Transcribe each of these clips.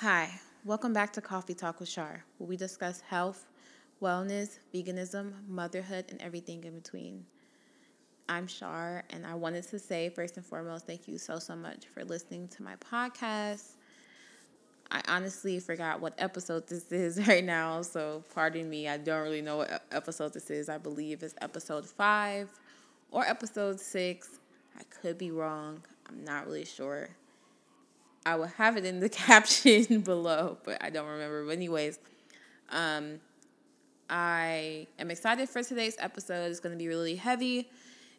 Hi, welcome back to Coffee Talk with Shar, where we discuss health, wellness, veganism, motherhood, and everything in between. I'm Shar, and I wanted to say, first and foremost, thank you so much for listening to my podcast. I honestly forgot what episode this is right now, so pardon me. I don't really know what episode this is. I believe it's episode 5 or episode 6. I could be wrong. I'm not really sure. I will have it in the caption below, but I don't remember. But anyways, I am excited for today's episode. It's going to be really heavy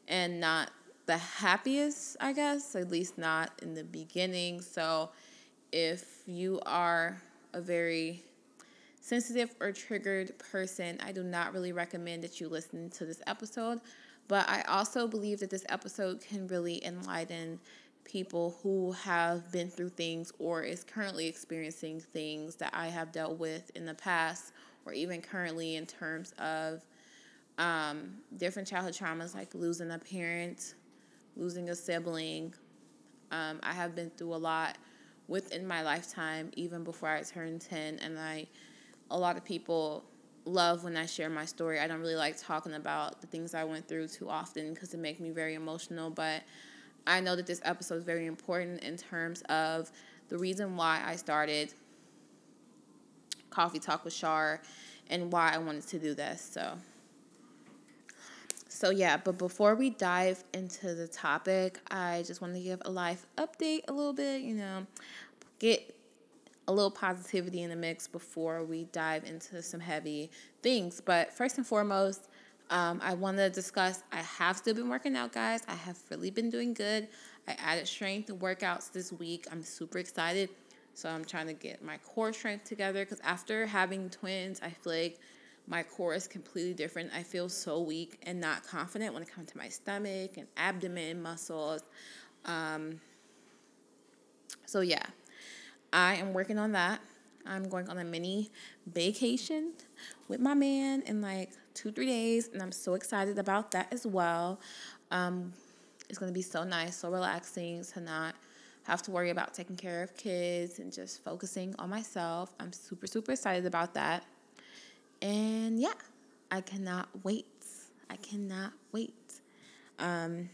and not the happiest, I guess, at least not in the beginning. So if you are a very sensitive or triggered person, I do not really recommend that you listen to this episode. But I also believe that this episode can really enlighten people who have been through things or is currently experiencing things that I have dealt with in the past or even currently in terms of different childhood traumas like losing a parent, losing a sibling. I have been through a lot within my lifetime, even before I turned 10, and a lot of people love when I share my story. I don't really like talking about the things I went through too often because it makes me very emotional, but I know that this episode is very important in terms of the reason why I started Coffee Talk with Shar and why I wanted to do this. So yeah, but before we dive into the topic, I just want to give a life update a little bit, get a little positivity in the mix before we dive into some heavy things. But first and foremost, I want to discuss, I have still been working out, guys. I have really been doing good. I added strength and workouts this week. I'm super excited. So I'm trying to get my core strength together because after having twins, I feel like my core is completely different. I feel so weak and not confident when it comes to my stomach and abdomen muscles. So yeah, I am working on that. I'm going on a mini vacation with my man in 2-3 days, and I'm so excited about that as well. It's going to be so nice, so relaxing to not have to worry about taking care of kids and just focusing on myself. I'm super excited about that. And yeah, I cannot wait. And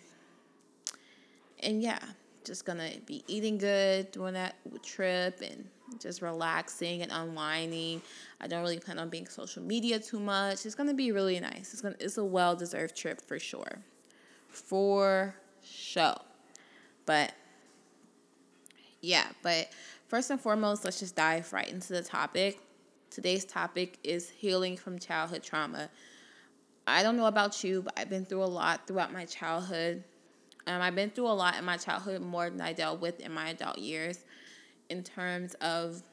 yeah, just going to be eating good, doing that trip and just relaxing and unwinding. I don't really plan on being social media too much. It's going to be really nice. It's a well-deserved trip for sure. But yeah, but first and foremost, let's just dive right into the topic. Today's topic is healing from childhood trauma. I don't know about you, but I've been through a lot throughout my childhood. I've been through a lot in my childhood, more than I dealt with in my adult years, in terms of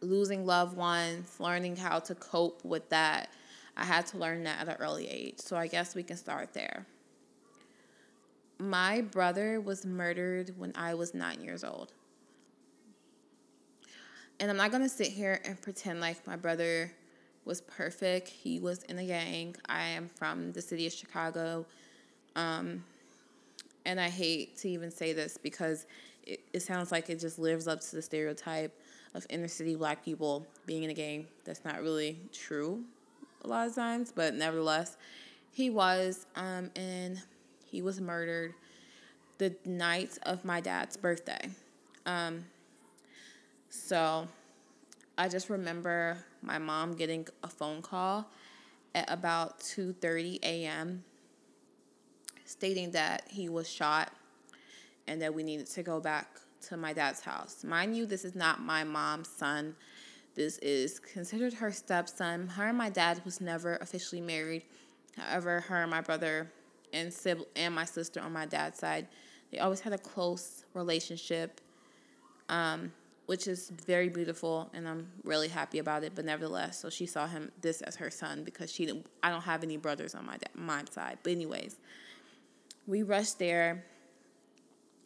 losing loved ones, learning how to cope with that. I had to learn that at an early age. So I guess we can start there. My brother was murdered when I was 9 years old. And I'm not going to sit here and pretend like my brother was perfect. He was in a gang. I am from the city of Chicago. And I hate to even say this because it sounds like it just lives up to the stereotype of inner city black people being in a gang. That's not really true a lot of times, but nevertheless, he was, and he was murdered the night of my dad's birthday. So I just remember my mom getting a phone call at about 2:30 a.m. stating that he was shot and that we needed to go back to my dad's house. Mind you, this is not my mom's son. This is considered her stepson. Her and my dad was never officially married. However, her and my brother and my sister on my dad's side, they always had a close relationship, which is very beautiful, and I'm really happy about it. But nevertheless, so she saw this as her son because I don't have any brothers on my mom's side. But anyways, we rushed there.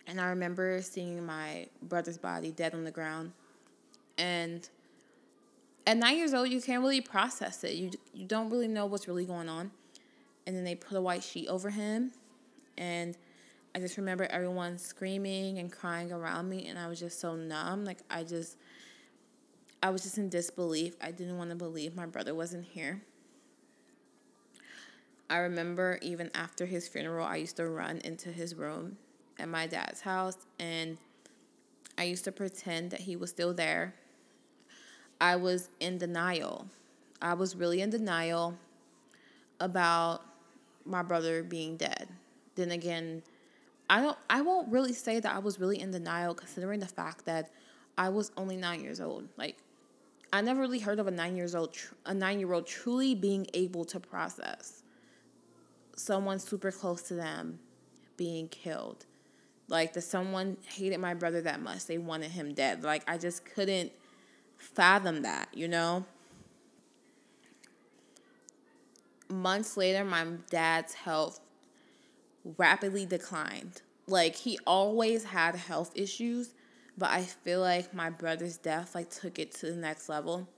And I remember seeing my brother's body dead on the ground. And at 9 years old, you can't really process it. You don't really know what's really going on. And then they put a white sheet over him. And I just remember everyone screaming and crying around me, and I was just so numb. Like, I was just in disbelief. I didn't want to believe my brother wasn't here. I remember even after his funeral, I used to run into his room at my dad's house, and I used to pretend that he was still there. I was in denial. I was really in denial about my brother being dead. Then again, I won't really say that I was really in denial, considering the fact that I was only 9 years old. Like, I never really heard of a nine-year-old truly being able to process someone super close to them being killed. Like, that someone hated my brother that much they wanted him dead. Like, I just couldn't fathom that, you know? Months later, my dad's health rapidly declined. Like, he always had health issues, but I feel like my brother's death, like, took it to the next level.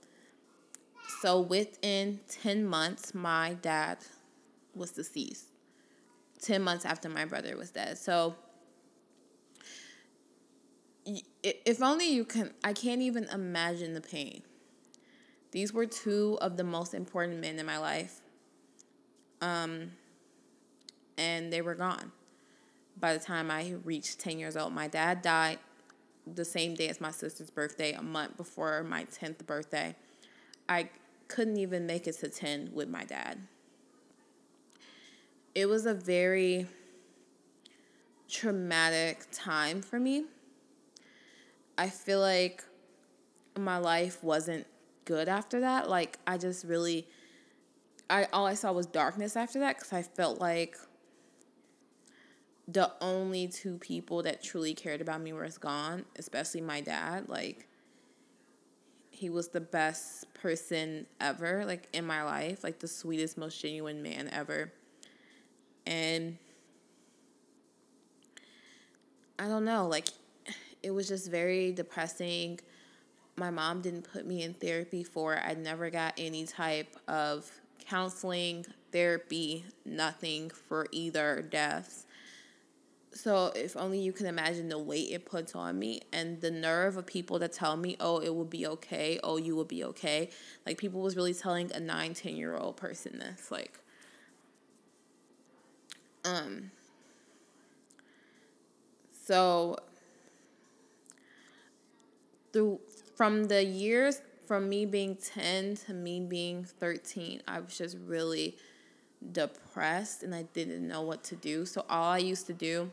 So within 10 months, my dad was deceased. 10 months after my brother was dead. So if only you can, I can't even imagine the pain. These were two of the most important men in my life. And they were gone by the time I reached 10 years old. My dad died the same day as my sister's birthday, a month before my 10th birthday. I couldn't even make it to 10 with my dad. It was a very traumatic time for me. I feel like my life wasn't good after that. Like, I just really, all I saw was darkness after that, because I felt like the only two people that truly cared about me were gone, especially my dad. Like, he was the best person ever, like, in my life, like, the sweetest, most genuine man ever. And I don't know, like, it was just very depressing. My mom didn't put me in therapy for it. I never got any type of counseling, therapy, nothing for either deaths. So if only you can imagine the weight it puts on me, and the nerve of people that tell me, oh, it will be okay, oh, you will be okay. Like, people was really telling a 9-10-year-old person this, like, so from the years from me being 10 to me being 13, I was just really depressed, and I didn't know what to do. So all I used to do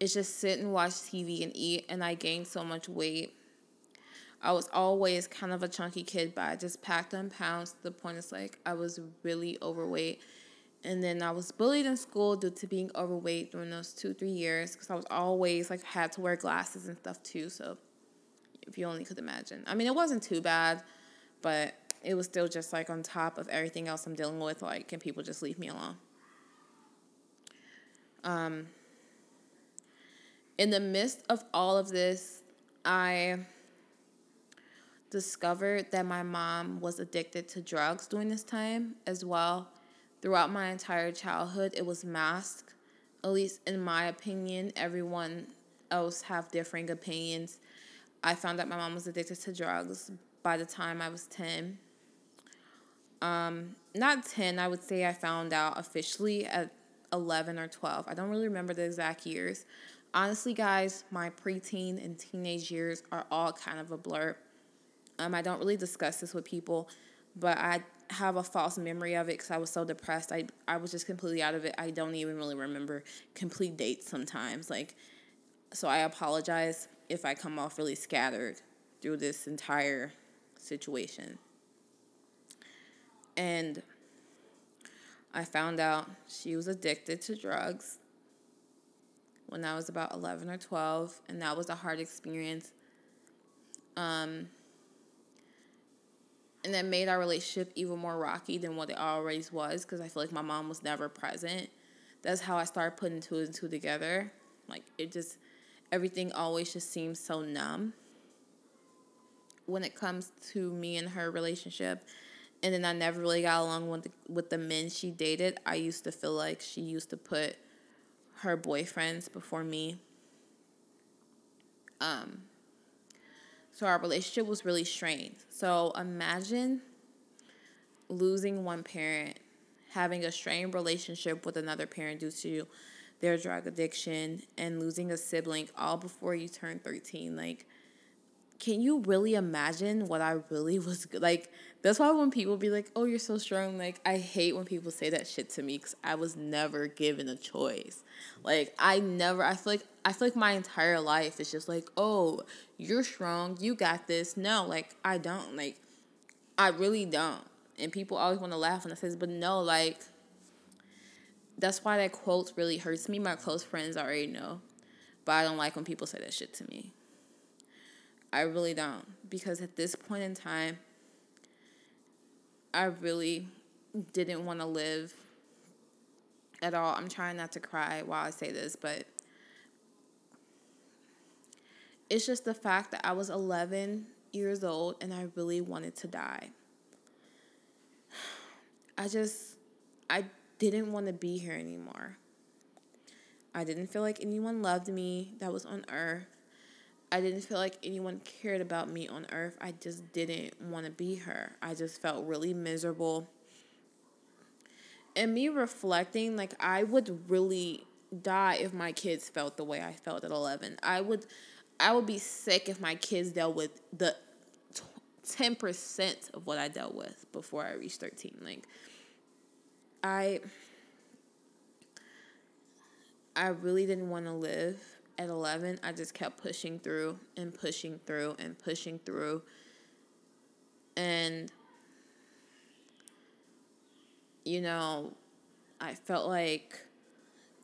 is just sit and watch TV and eat, and I gained so much weight. I was always kind of a chunky kid, but I just packed on pounds to the point it's like I was really overweight. And then I was bullied in school due to being overweight during those 2-3 years, because I was always, like, had to wear glasses and stuff too. So if you only could imagine. I mean, it wasn't too bad, but it was still just, like, on top of everything else I'm dealing with. Like, can people just leave me alone? In the midst of all of this, I discovered that my mom was addicted to drugs during this time as well. Throughout my entire childhood, it was masked. At least in my opinion, everyone else have differing opinions. I found out my mom was addicted to drugs by the time I was 10. Not 10, I would say I found out officially at 11 or 12. I don't really remember the exact years. Honestly, guys, my preteen and teenage years are all kind of a blur. I don't really discuss this with people, but I have a false memory of it because I was so depressed. I was just completely out of it. I don't even really remember complete dates sometimes. Like, so I apologize if I come off really scattered through this entire situation. And I found out she was addicted to drugs when I was about 11 or 12, and that was a hard experience. And that made our relationship even more rocky than what it always was, because I feel like my mom was never present. That's how I started putting two and two together. Like, it just, everything always just seems so numb when it comes to me and her relationship. And then I never really got along with the men she dated. I used to feel like she used to put her boyfriends before me. So our relationship was really strained. So imagine losing one parent, having a strained relationship with another parent due to their drug addiction, and losing a sibling all before you turn 13. Like, can you really imagine what I really was like? That's why when people be like, oh, you're so strong. Like, I hate when people say that shit to me because I was never given a choice. Like, I feel like my entire life is just like, oh, you're strong. You got this. No, like, I don't. Like, I really don't. And people always want to laugh when I say this, but no, like, that's why that quote really hurts me. My close friends already know, but I don't like when people say that shit to me. I really don't, because at this point in time, I really didn't want to live at all. I'm trying not to cry while I say this, but it's just the fact that I was 11 years old and I really wanted to die. I didn't want to be here anymore. I didn't feel like anyone loved me that was on earth. I didn't feel like anyone cared about me on earth. I just didn't want to be her. I just felt really miserable. And me reflecting, like, I would really die if my kids felt the way I felt at 11. I would be sick if my kids dealt with the 10% of what I dealt with before I reached 13. Like, I really didn't want to live at 11. I just kept pushing through and pushing through and pushing through. And, you know, I felt like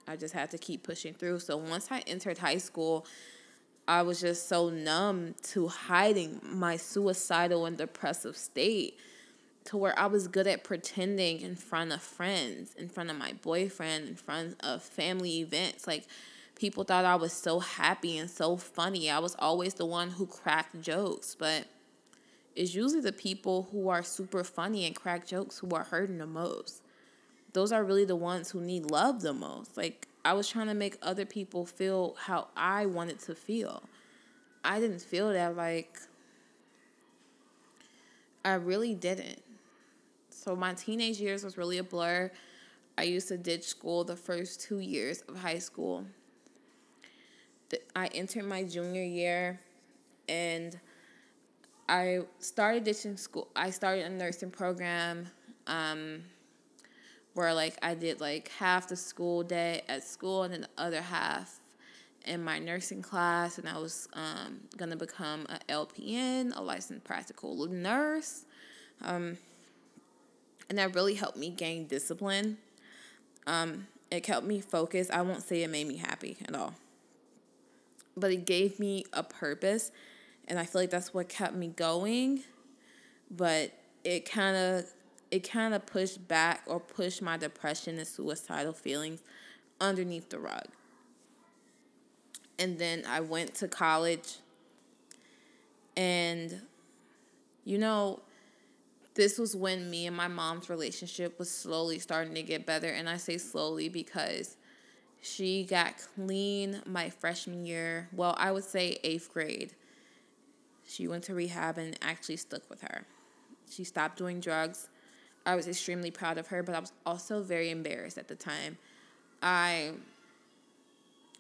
I just had to keep pushing through. So once I entered high school, I was just so numb to hiding my suicidal and depressive state, to where I was good at pretending in front of friends, in front of my boyfriend, in front of family events. Like, people thought I was so happy and so funny. I was always the one who cracked jokes, but it's usually the people who are super funny and crack jokes who are hurting the most. Those are really the ones who need love the most. Like, I was trying to make other people feel how I wanted to feel. I didn't feel that, like, I really didn't. So my teenage years was really a blur. I used to ditch school the first 2 years of high school. I entered my junior year, and I started ditching school. I started a nursing program, where, like, I did, like, half the school day at school and then the other half in my nursing class. And I was going to become a LPN, a licensed practical nurse. And that really helped me gain discipline. It kept me focused. I won't say it made me happy at all, but it gave me a purpose, and I feel like that's what kept me going. But it kind of pushed back or pushed my depression and suicidal feelings underneath the rug. And then I went to college, and, you know, this was when me and my mom's relationship was slowly starting to get better. And I say slowly because she got clean my freshman year. Well, I would say 8th grade. She went to rehab and actually stuck with her. She stopped doing drugs. I was extremely proud of her, but I was also very embarrassed at the time. I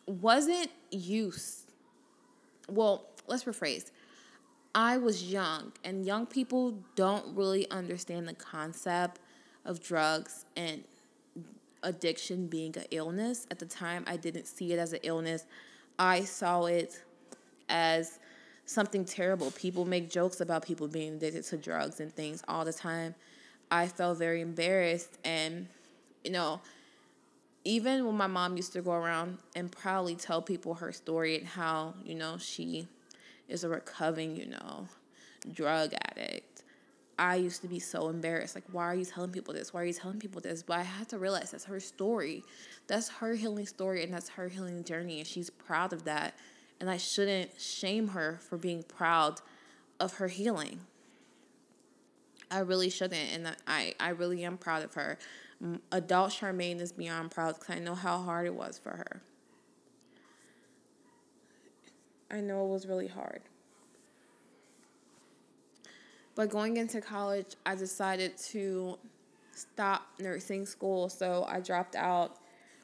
wasn't used. Well, let's rephrase. I was young, and young people don't really understand the concept of drugs and addiction being an illness. At the time, I didn't see it as an illness. I saw it as something terrible. People make jokes about people being addicted to drugs and things all the time. I felt very embarrassed, and, you know, even when my mom used to go around and probably tell people her story and how, you know, she is a recovering, you know, drug addict, I used to be so embarrassed. Like, why are you telling people this? Why are you telling people this? But I had to realize that's her story. That's her healing story, and that's her healing journey, and she's proud of that. And I shouldn't shame her for being proud of her healing. I really shouldn't, and I really am proud of her. Adult Charmaine is beyond proud because I know how hard it was for her. I know it was really hard. But going into college, I decided to stop nursing school, so I dropped out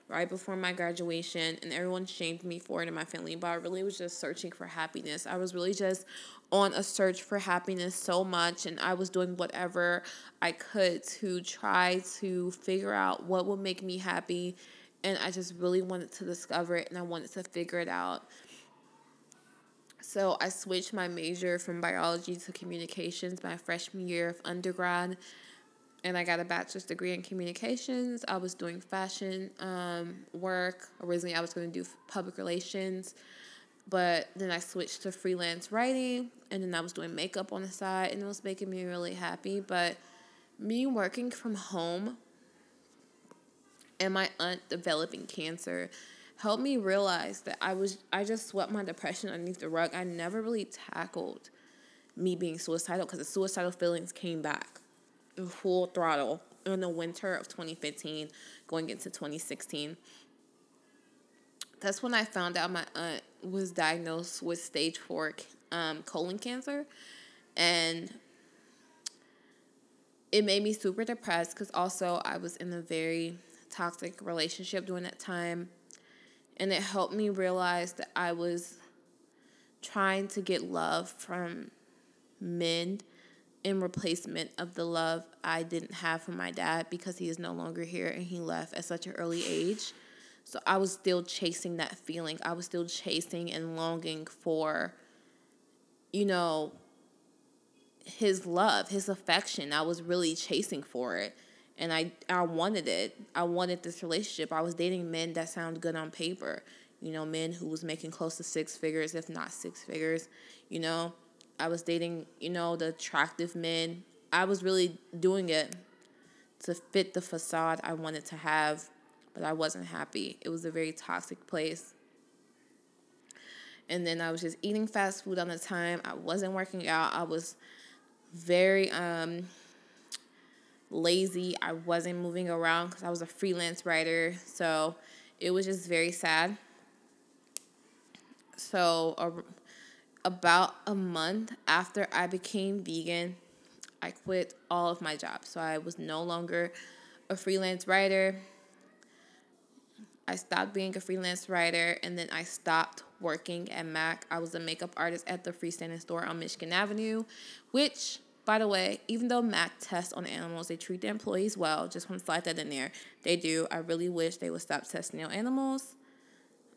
right before my graduation, and everyone shamed me for it in my family, but I really was just searching for happiness. I was really just on a search for happiness so much, and I was doing whatever I could to try to figure out what would make me happy, and I just really wanted to discover it, and I wanted to figure it out. So I switched my major from biology to communications my freshman year of undergrad, and I got a bachelor's degree in communications. I was doing fashion work. Originally, I was going to do public relations, but then I switched to freelance writing, and then I was doing makeup on the side, and it was making me really happy. But me working from home and my aunt developing cancer helped me realize that I just swept my depression underneath the rug. I never really tackled me being suicidal because the suicidal feelings came back in full throttle in the winter of 2015 going into 2016. That's when I found out my aunt was diagnosed with stage 4 colon cancer, and it made me super depressed because also I was in a very toxic relationship during that time. And it helped me realize that I was trying to get love from men in replacement of the love I didn't have from my dad because he is no longer here and he left at such an early age. So I was still chasing that feeling. I was still chasing and longing for, his love, his affection. I was really chasing for it. And I wanted it. I wanted this relationship. I was dating men that sound good on paper. Men who was making close to 6 figures, if not 6 figures. I was dating, the attractive men. I was really doing it to fit the facade I wanted to have, but I wasn't happy. It was a very toxic place. And then I was just eating fast food all the time. I wasn't working out. I was very... lazy. I wasn't moving around because I was a freelance writer, so it was just very sad. So about a month after I became vegan, I quit all of my jobs. So I was no longer a freelance writer. I stopped being a freelance writer, and then I stopped working at MAC. I was a makeup artist at the freestanding store on Michigan Avenue, which... By the way, even though MAC tests on animals, they treat their employees well. Just want to slide that in there. They do. I really wish they would stop testing on animals,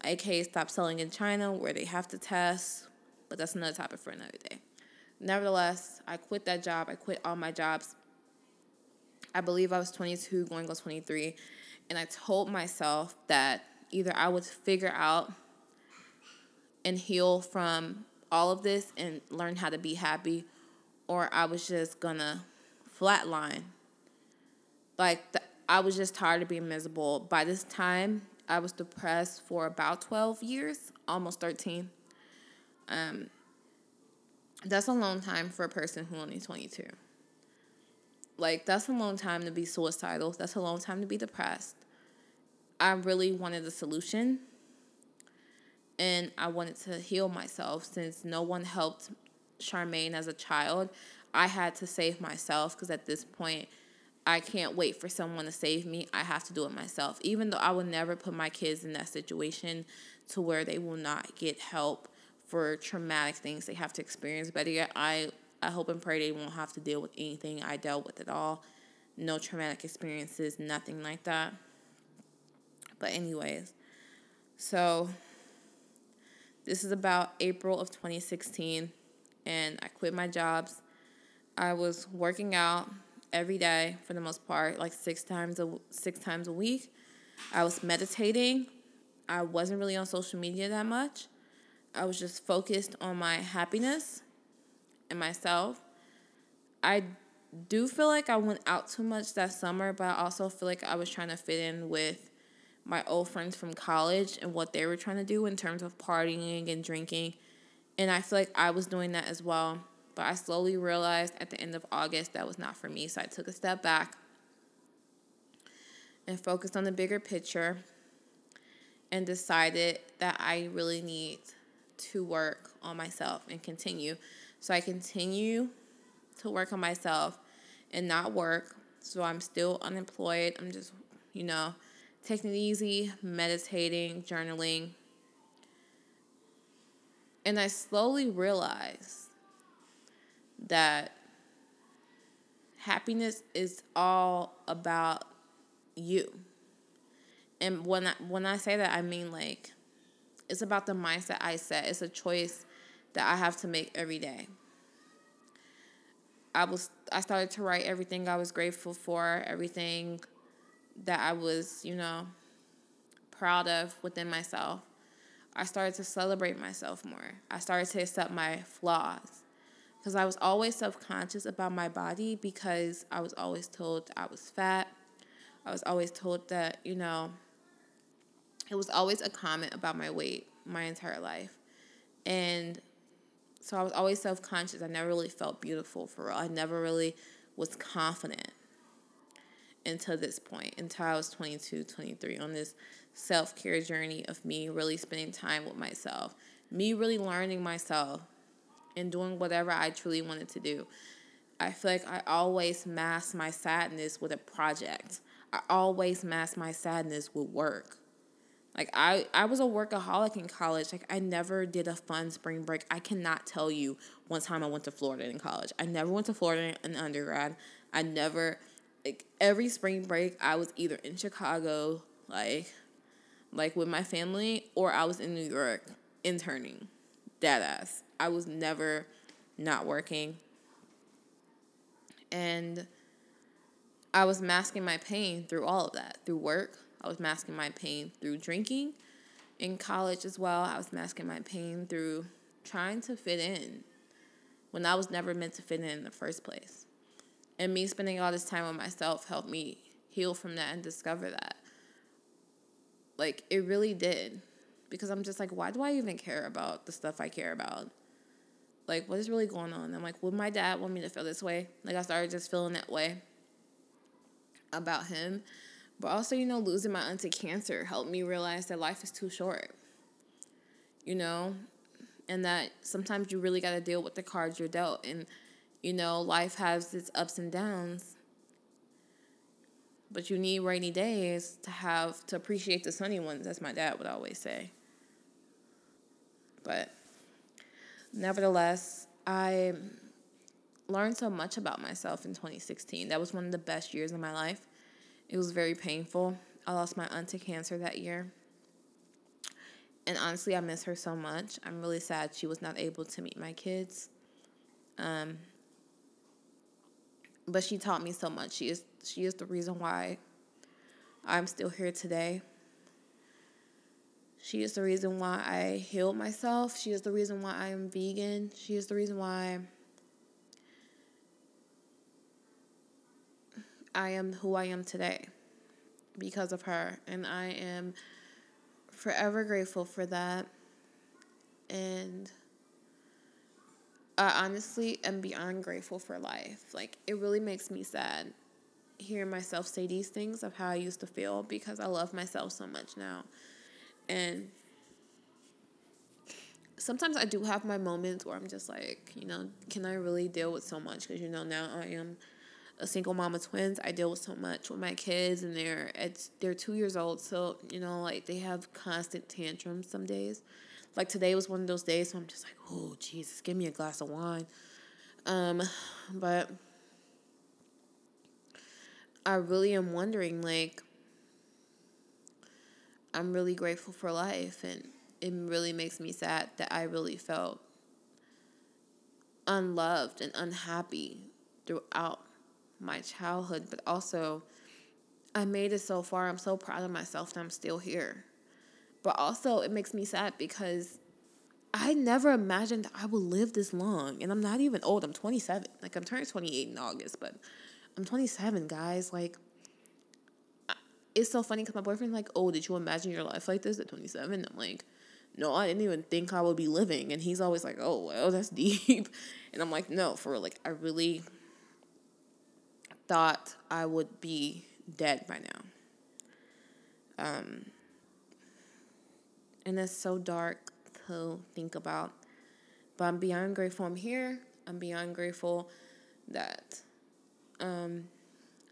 a.k.a. stop selling in China where they have to test. But that's another topic for another day. Nevertheless, I quit that job. I quit all my jobs. I believe I was 22, going on 23. And I told myself that either I would figure out and heal from all of this and learn how to be happy, or I was just gonna flatline. I was just tired of being miserable. By this time, I was depressed for about 12 years, almost 13. That's a long time for a person who only 22. That's a long time to be suicidal. That's a long time to be depressed. I really wanted a solution. And I wanted to heal myself since no one helped Charmaine as a child. I had to save myself because at this point I can't wait for someone to save me. I have to do it myself, even though I will never put my kids in that situation to where they will not get help for traumatic things they have to experience. Better yet, I hope and pray they won't have to deal with anything I dealt with at all. No traumatic experiences, nothing like that. But anyways, so this is about April of 2016. And I quit my jobs. I was working out every day for the most part, six times a week. I was meditating. I wasn't really on social media that much. I was just focused on my happiness and myself. I do feel like I went out too much that summer, but I also feel like I was trying to fit in with my old friends from college and what they were trying to do in terms of partying and drinking. And I feel like I was doing that as well. But I slowly realized at the end of August that was not for me. So I took a step back. and focused on the bigger picture and decided that I really need to work on myself and continue. So I continue to work on myself and not work. So I'm still unemployed. I'm just, taking it easy, meditating, journaling. And I slowly realized that happiness is all about you. And when I say that, I mean, it's about the mindset I set. It's a choice that I have to make every day. I started to write everything I was grateful for, everything that I was, proud of within myself. I started to celebrate myself more. I started to accept my flaws because I was always self-conscious about my body because I was always told that I was fat. I was always told that, it was always a comment about my weight my entire life. And so I was always self-conscious. I never really felt beautiful for real. I never really was confident until this point, until I was 22, 23, on this self-care journey of me really spending time with myself, me really learning myself and doing whatever I truly wanted to do. I feel like I always masked my sadness with a project. I always masked my sadness with work. I was a workaholic in college. I never did a fun spring break. I cannot tell you one time I went to Florida in college. I never went to Florida in undergrad. I never, every spring break, I was either in Chicago, with my family, or I was in New York interning. Deadass. I was never not working. And I was masking my pain through all of that, through work. I was masking my pain through drinking in college as well. I was masking my pain through trying to fit in when I was never meant to fit in the first place. And me spending all this time on myself helped me heal from that and discover that. It really did. Because I'm just why do I even care about the stuff I care about? What is really going on? I'm would my dad want me to feel this way? I started just feeling that way about him. But also, losing my aunt to cancer helped me realize that life is too short, and that sometimes you really got to deal with the cards you're dealt. And, life has its ups and downs, but you need rainy days to appreciate the sunny ones, as my dad would always say. But nevertheless, I learned so much about myself in 2016. That was one of the best years of my life. It was very painful. I lost my aunt to cancer that year. And honestly, I miss her so much. I'm really sad she was not able to meet my kids. But she taught me so much. She is the reason why I'm still here today. She is the reason why I healed myself. She is the reason why I am vegan. She is the reason why I am who I am today because of her, and I am forever grateful for that. And I honestly am beyond grateful for life. It really makes me sad hearing myself say these things of how I used to feel because I love myself so much now. And sometimes I do have my moments where I'm just can I really deal with so much? Because, now I am a single mom of twins. I deal with so much with my kids, and they're 2 years old, so they have constant tantrums some days. Today was one of those days, so I'm just oh Jesus, give me a glass of wine. But I really am wondering, I'm really grateful for life, and it really makes me sad that I really felt unloved and unhappy throughout my childhood, but also I made it so far. I'm so proud of myself that I'm still here. But also it makes me sad because I never imagined I would live this long, and I'm not even old. I'm 27. I'm turning 28 in August, but I'm 27, guys. It's so funny because my boyfriend's oh, did you imagine your life like this at 27? I'm no, I didn't even think I would be living. And he's always oh, well, that's deep. And I'm no, for real, I really thought I would be dead by now. And that's so dark to think about. But I'm beyond grateful I'm here. I'm beyond grateful that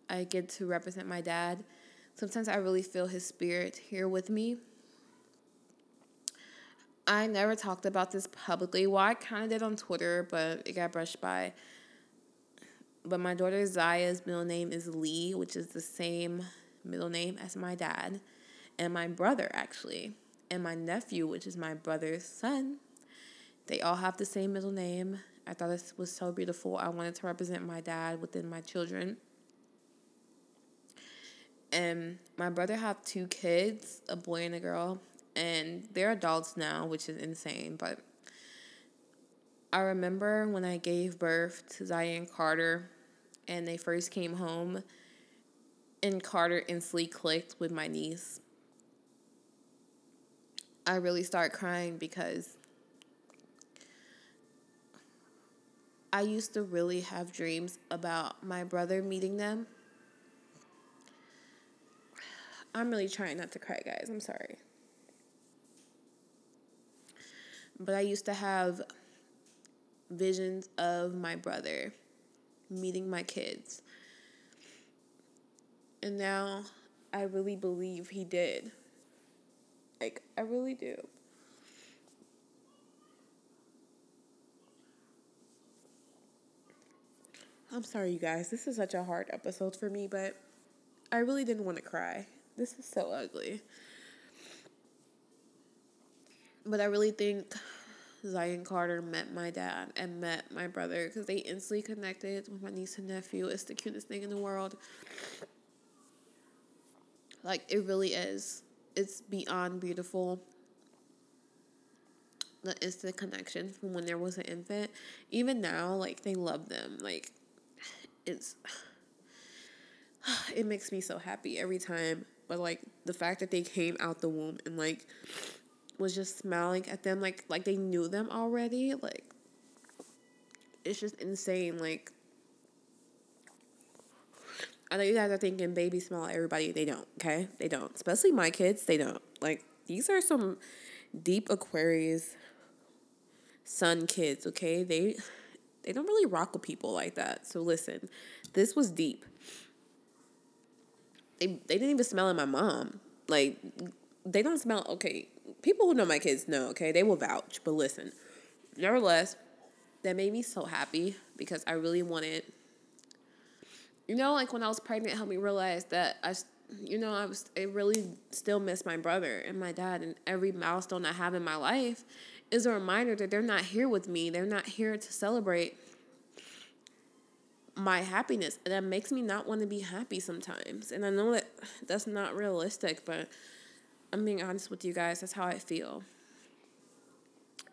I get to represent my dad. Sometimes I really feel his spirit here with me. I never talked about this publicly. Well, I kind of did on Twitter, but it got brushed by. But my daughter Zaya's middle name is Lee, which is the same middle name as my dad. And my brother, actually. And my nephew, which is my brother's son. They all have the same middle name. I thought this was so beautiful. I wanted to represent my dad within my children. And my brother have 2 kids, a boy and a girl. And they're adults now, which is insane. But I remember when I gave birth to Zion Carter and they first came home, and Carter instantly clicked with my niece. I really started crying because I used to really have dreams about my brother meeting them. I'm really trying not to cry, guys. I'm sorry. But I used to have visions of my brother meeting my kids. And now I really believe he did. Like, I really do. I'm sorry, you guys. This is such a hard episode for me, but I really didn't want to cry. This is so ugly. But I really think Zion Carter met my dad and met my brother because they instantly connected with my niece and nephew. It's the cutest thing in the world. Like, it really is. It's beyond beautiful. The instant connection from when there was an infant. Even now, like, they love them. Like, it makes me so happy every time. But, like, the fact that they came out the womb and, like, was just smiling at them like they knew them already. Like, it's just insane. Like, I know you guys are thinking baby smile at everybody. They don't, okay? They don't. Especially my kids, they don't. Like, these are some deep Aquarius sun kids, okay? They don't really rock with people like that. So listen, this was deep. They didn't even smell at my mom. Like, they don't smell, okay, people who know my kids know, okay? They will vouch, but listen. Nevertheless, that made me so happy because I really wanted, you know, like when I was pregnant, it helped me realize that I really still miss my brother and my dad, and every milestone I have in my life is a reminder that they're not here with me. They're not here to celebrate my happiness, and that makes me not want to be happy sometimes. And I know that that's not realistic, but I'm being honest with you guys. That's how I feel.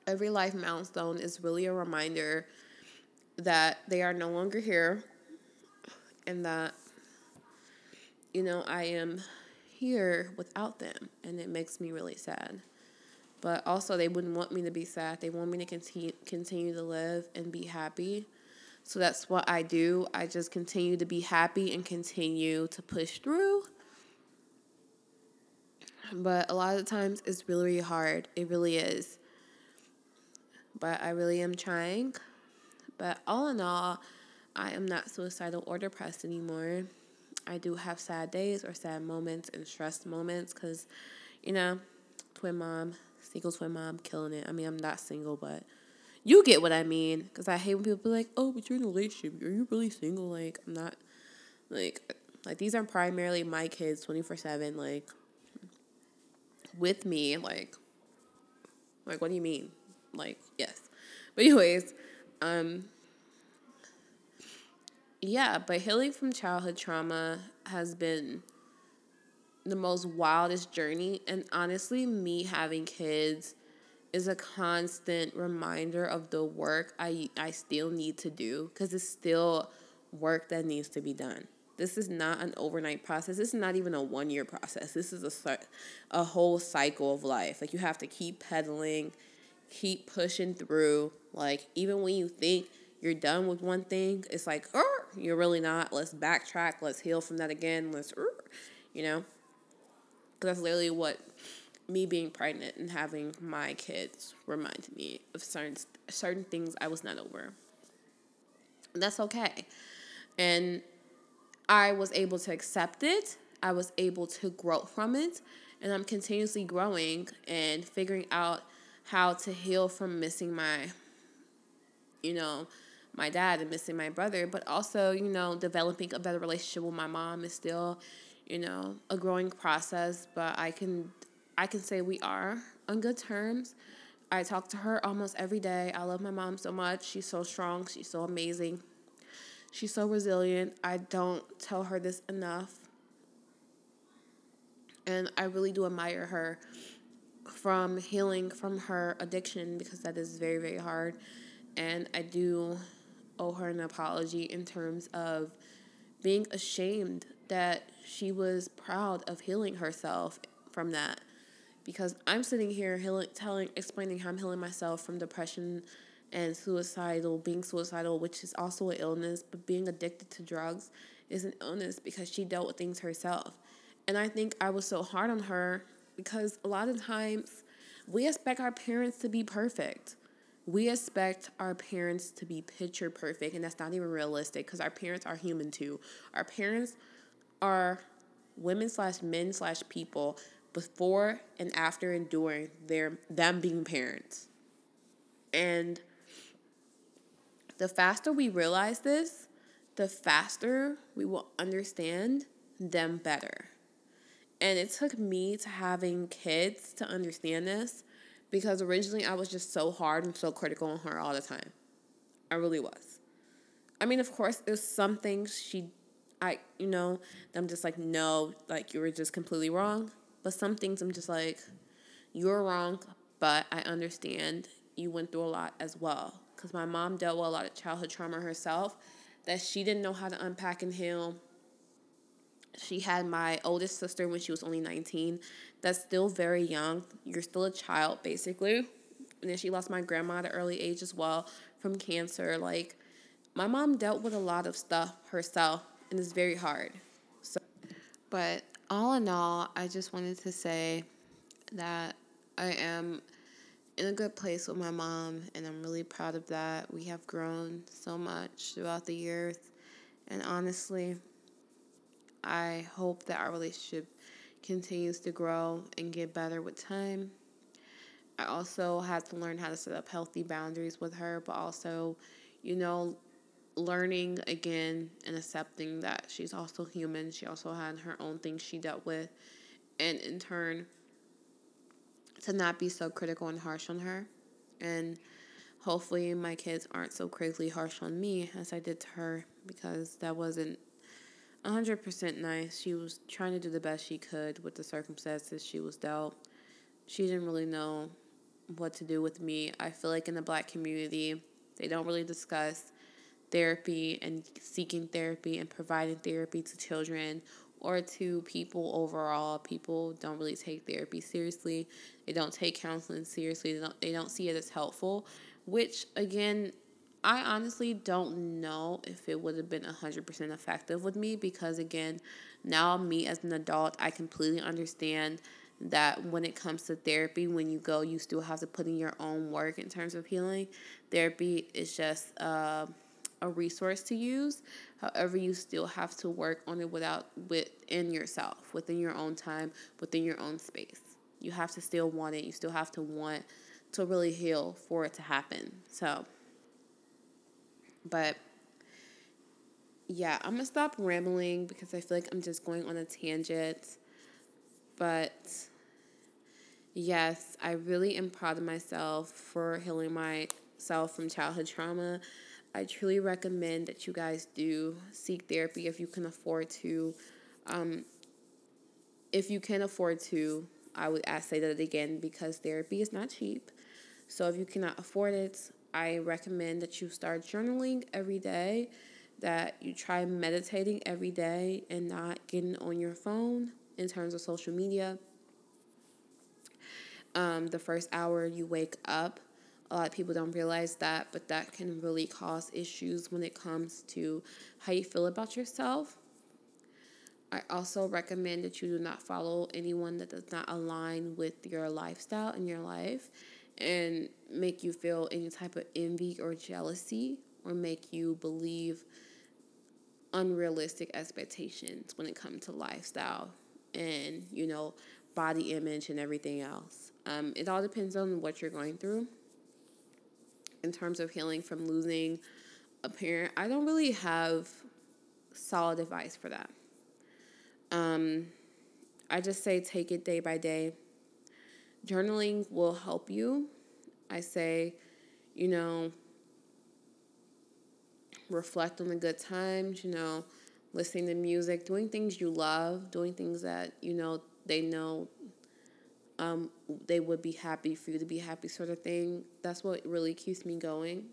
Every life milestone is really a reminder that they are no longer here and that, you know, I am here without them. And it makes me really sad. But also, they wouldn't want me to be sad. They want me to continue to live and be happy. So that's what I do. I just continue to be happy and continue to push through. But a lot of times it's really hard. It really is. But I really am trying. But all in all, I am not suicidal or depressed anymore. I do have sad days or sad moments and stressed moments because, you know, twin mom, single twin mom, killing it. I mean, I'm not single, but you get what I mean. Because I hate when people be like, oh, but you're in a relationship. Are you really single? Like, I'm not. Like these are primarily my kids 24/7, like, with me, like, what do you mean? Like, yes. But anyways, yeah, but healing from childhood trauma has been the most wildest journey. And honestly, me having kids is a constant reminder of the work I still need to do, because it's still work that needs to be done. This is not an overnight process. This is not even a 1-year process. This is a whole cycle of life. Like, you have to keep pedaling, keep pushing through. Like, even when you think you're done with one thing, it's like, you're really not. Let's backtrack. Let's heal from that again. Let's, you know. Because that's literally what me being pregnant and having my kids reminded me of certain things I was not over. That's okay. And I was able to accept it. I was able to grow from it. And I'm continuously growing and figuring out how to heal from missing my, my dad and missing my brother. But also, developing a better relationship with my mom is still, a growing process. But I can say we are on good terms. I talk to her almost every day. I love my mom so much. She's so strong. She's so amazing. She's so resilient. I don't tell her this enough. And I really do admire her from healing from her addiction, because that is very, very hard. And I do owe her an apology in terms of being ashamed that she was proud of healing herself from that. Because I'm sitting here explaining how I'm healing myself from depression and being suicidal, which is also an illness, but being addicted to drugs is an illness because she dealt with things herself. And I think I was so hard on her because a lot of times we expect our parents to be perfect. We expect our parents to be picture perfect, and that's not even realistic because our parents are human too. Our parents are women/men/people before and after and during them being parents. And the faster we realize this, the faster we will understand them better. And it took me to having kids to understand this, because originally I was just so hard and so critical on her all the time. I really was. I mean, of course, there's some things I'm just like, no, like you were just completely wrong. But some things I'm just like, you're wrong, but I understand you went through a lot as well. Because my mom dealt with a lot of childhood trauma herself that she didn't know how to unpack and heal. She had my oldest sister when she was only 19. That's still very young. You're still a child, basically. And then she lost my grandma at an early age as well from cancer. Like, my mom dealt with a lot of stuff herself, and it's very hard. But all in all, I just wanted to say that I am in a good place with my mom, and I'm really proud of that. We have grown so much throughout the years, and honestly, I hope that our relationship continues to grow and get better with time. I also had to learn how to set up healthy boundaries with her, but also, learning again and accepting that she's also human. She also had her own things she dealt with. And in turn, to not be so critical and harsh on her. And hopefully my kids aren't so crazily harsh on me as I did to her, because that wasn't 100% nice. She was trying to do the best she could with the circumstances she was dealt. She didn't really know what to do with me. I feel like in the Black community, they don't really discuss therapy and seeking therapy and providing therapy to children or to people overall. People don't really take therapy seriously. They don't take counseling seriously. They don't see it as helpful, which, again, I honestly don't know if it would have been 100% effective with me, because, again, now me as an adult, I completely understand that when it comes to therapy, when you go, you still have to put in your own work in terms of healing. Therapy is just a resource to use. However, you still have to work on it within yourself, within your own time, within your own space. You have to still want it. You still have to want to really heal for it to happen. But, yeah, I'm going to stop rambling because I feel like I'm just going on a tangent. But, yes, I really am proud of myself for healing myself from childhood trauma. I truly recommend that you guys do seek therapy if you can afford to. If you can afford to, I would say that again, because therapy is not cheap. So if you cannot afford it, I recommend that you start journaling every day, that you try meditating every day and not getting on your phone in terms of social media. The first hour you wake up, a lot of people don't realize that, but that can really cause issues when it comes to how you feel about yourself. I also recommend that you do not follow anyone that does not align with your lifestyle and your life and make you feel any type of envy or jealousy or make you believe unrealistic expectations when it comes to lifestyle and, you know, body image and everything else. It all depends on what you're going through. In terms of healing from losing a parent, I don't really have solid advice for that. I just say take it day by day. Journaling will help you. I say, you know, reflect on the good times, you know, listening to music, doing things you love, doing things that, you know they would be happy for you to be happy sort of thing. That's what really keeps me going.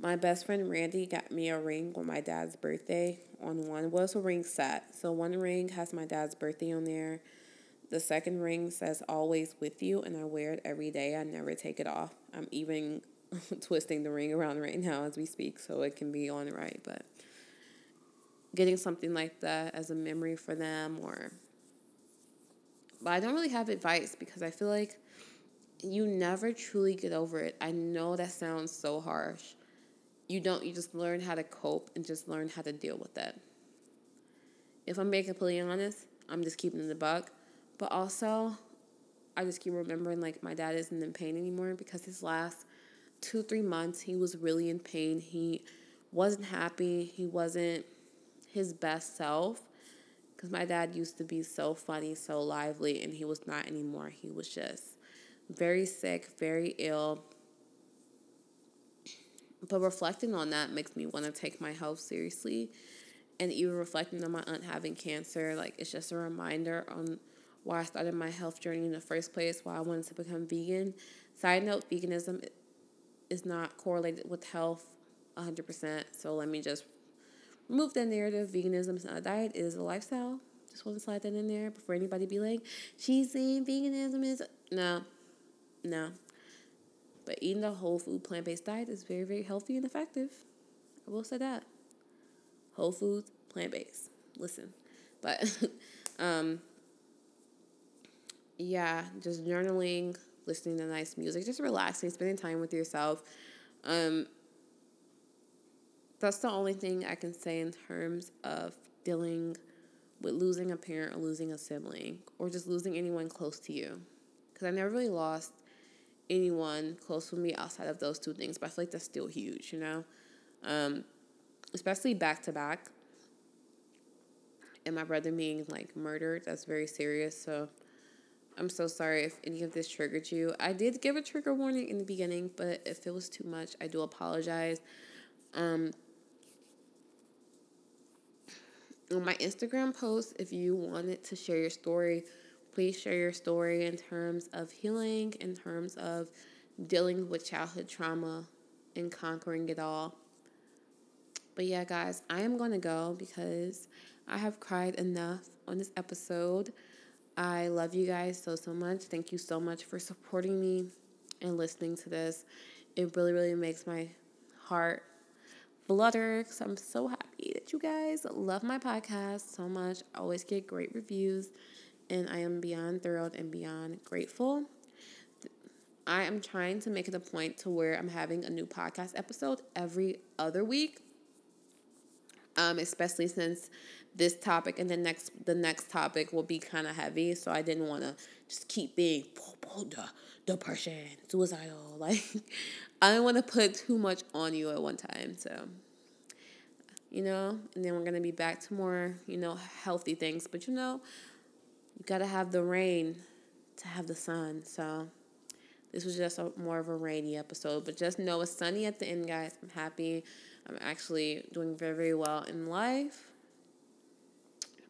My best friend Randy got me a ring on my dad's birthday on one. Well, it's a ring set. So one ring has my dad's birthday on there. The second ring says always with you, and I wear it every day. I never take it off. I'm even twisting the ring around right now as we speak, so it can be on right. But getting something like that as a memory for them or... But I don't really have advice because I feel like you never truly get over it. I know that sounds so harsh. You don't. You just learn how to cope and just learn how to deal with it. If I'm being completely honest, I'm just keeping the buck. But also, I just keep remembering, like, my dad isn't in pain anymore because his last 2-3 months, he was really in pain. He wasn't happy. He wasn't his best self. Because my dad used to be so funny, so lively, and he was not anymore. He was just very sick, very ill. But reflecting on that makes me want to take my health seriously. And even reflecting on my aunt having cancer, like, it's just a reminder on why I started my health journey in the first place, why I wanted to become vegan. Side note, veganism is not correlated with health 100%. So let me just remove that narrative. Veganism is not a diet. It is a lifestyle. Just want to slide that in there before anybody be like, she's saying veganism is... No. But eating a whole food plant-based diet is very, very healthy and effective. I will say that. Whole foods, plant-based. Listen. But, yeah, just journaling, listening to nice music, just relaxing, spending time with yourself. That's the only thing I can say in terms of dealing with losing a parent or losing a sibling or just losing anyone close to you. Because I never really lost anyone close to me outside of those two things, but I feel like that's still huge, you know? Especially back-to-back. And my brother being, like, murdered, that's very serious. So I'm so sorry if any of this triggered you. I did give a trigger warning in the beginning, but if it was too much, I do apologize. On my Instagram post, if you wanted to share your story, please share your story in terms of healing, in terms of dealing with childhood trauma and conquering it all. But yeah, guys, I am going to go because I have cried enough on this episode. I love you guys so, so much. Thank you so much for supporting me and listening to this. It really, really makes my heart flutter because I'm so happy that you guys love my podcast so much. I always get great reviews, and I am beyond thrilled and beyond grateful. I am trying to make it a point to where I'm having a new podcast episode every other week, especially since this topic and the next topic will be kind of heavy, so I didn't want to just keep being depression, suicidal, like... I don't want to put too much on you at one time, so, you know, and then we're going to be back to more, you know, healthy things, but, you know, you got to have the rain to have the sun, so this was just more of a rainy episode, but just know it's sunny at the end, guys. I'm happy. I'm actually doing very, very well in life.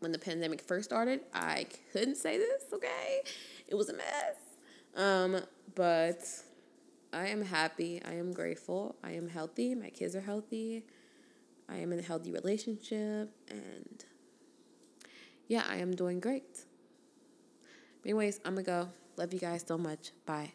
When the pandemic first started, I couldn't say this, okay? It was a mess, but... I am happy. I am grateful. I am healthy. My kids are healthy. I am in a healthy relationship. And yeah, I am doing great. Anyways, I'm going to go. Love you guys so much. Bye.